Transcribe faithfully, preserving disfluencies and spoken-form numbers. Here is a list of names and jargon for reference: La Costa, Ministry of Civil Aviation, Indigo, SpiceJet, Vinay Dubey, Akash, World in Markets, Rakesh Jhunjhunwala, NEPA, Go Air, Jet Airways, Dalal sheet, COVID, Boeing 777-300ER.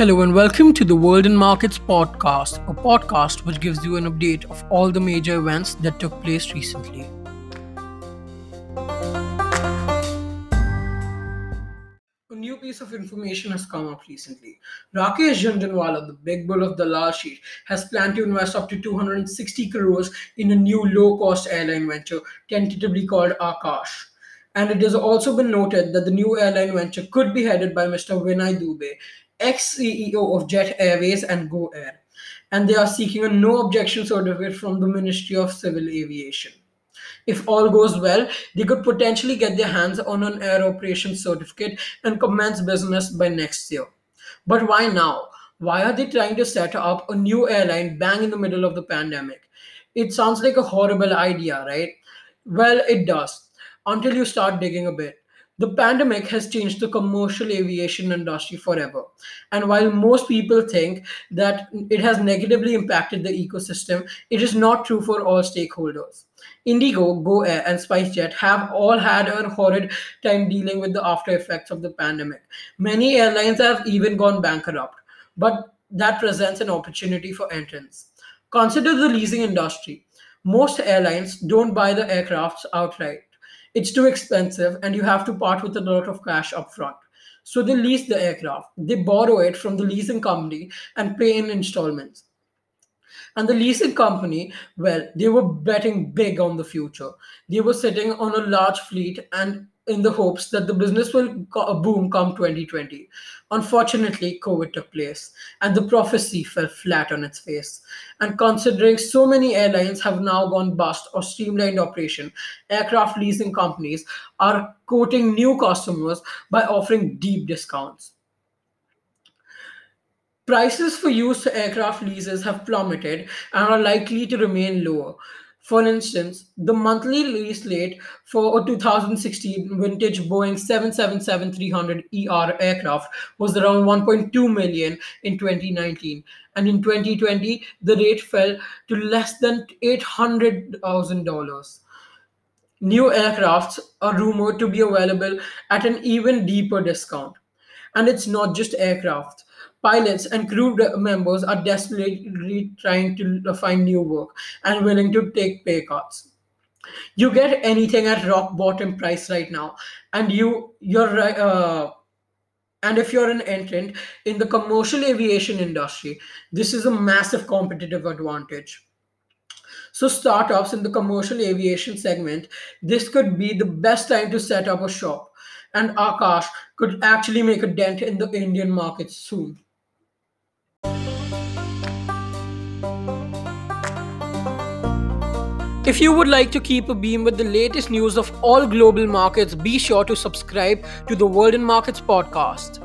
Hello and welcome to the World in Markets podcast, a podcast which gives you an update of all the major events that took place recently. A new piece of information has come up recently. Rakesh Jhunjhunwala, the big bull of the Dalal sheet, has planned to invest up to two hundred sixty crores in a new low-cost airline venture, tentatively called Akash. And it has also been noted that the new airline venture could be headed by Mister Vinay Dubey, ex-C E O of Jet Airways and Go Air, and they are seeking a no-objection certificate from the Ministry of Civil Aviation. If all goes well, they could potentially get their hands on an air operations certificate and commence business by next year. But why now? Why are they trying to set up a new airline bang in the middle of the pandemic? It sounds like a horrible idea, right? Well, it does, until you start digging a bit. The pandemic has changed the commercial aviation industry forever. And while most people think that it has negatively impacted the ecosystem, it is not true for all stakeholders. Indigo, Go Air, and SpiceJet have all had a horrid time dealing with the after effects of the pandemic. Many airlines have even gone bankrupt, but that presents an opportunity for entrants. Consider the leasing industry. Most airlines don't buy the aircrafts outright. It's too expensive and you have to part with a lot of cash up front. So they lease the aircraft, they borrow it from the leasing company and pay in installments. And the leasing company, well, they were betting big on the future. They were sitting on a large fleet and in the hopes that the business will boom come twenty twenty. Unfortunately, COVID took place and the prophecy fell flat on its face. And considering so many airlines have now gone bust or streamlined operation, aircraft leasing companies are courting new customers by offering deep discounts. Prices for used aircraft leases have plummeted and are likely to remain lower. For instance, the monthly lease rate for a two thousand sixteen vintage Boeing seven seventy-seven three hundred E R aircraft was around one point two million in twenty nineteen. And in twenty twenty, the rate fell to less than eight hundred thousand dollars. New aircrafts are rumored to be available at an even deeper discount. And it's not just aircraft. Pilots and crew members are desperately trying to find new work and willing to take pay cuts. You get anything at rock bottom price right now, and you you're uh, and if you're an entrant in the commercial aviation industry, this is a massive competitive advantage. So startups in the commercial aviation segment, this could be the best time to set up a shop, and Akash could actually make a dent in the Indian market soon. If you would like to keep abeam with the latest news of all global markets, be sure to subscribe to the World in Markets podcast.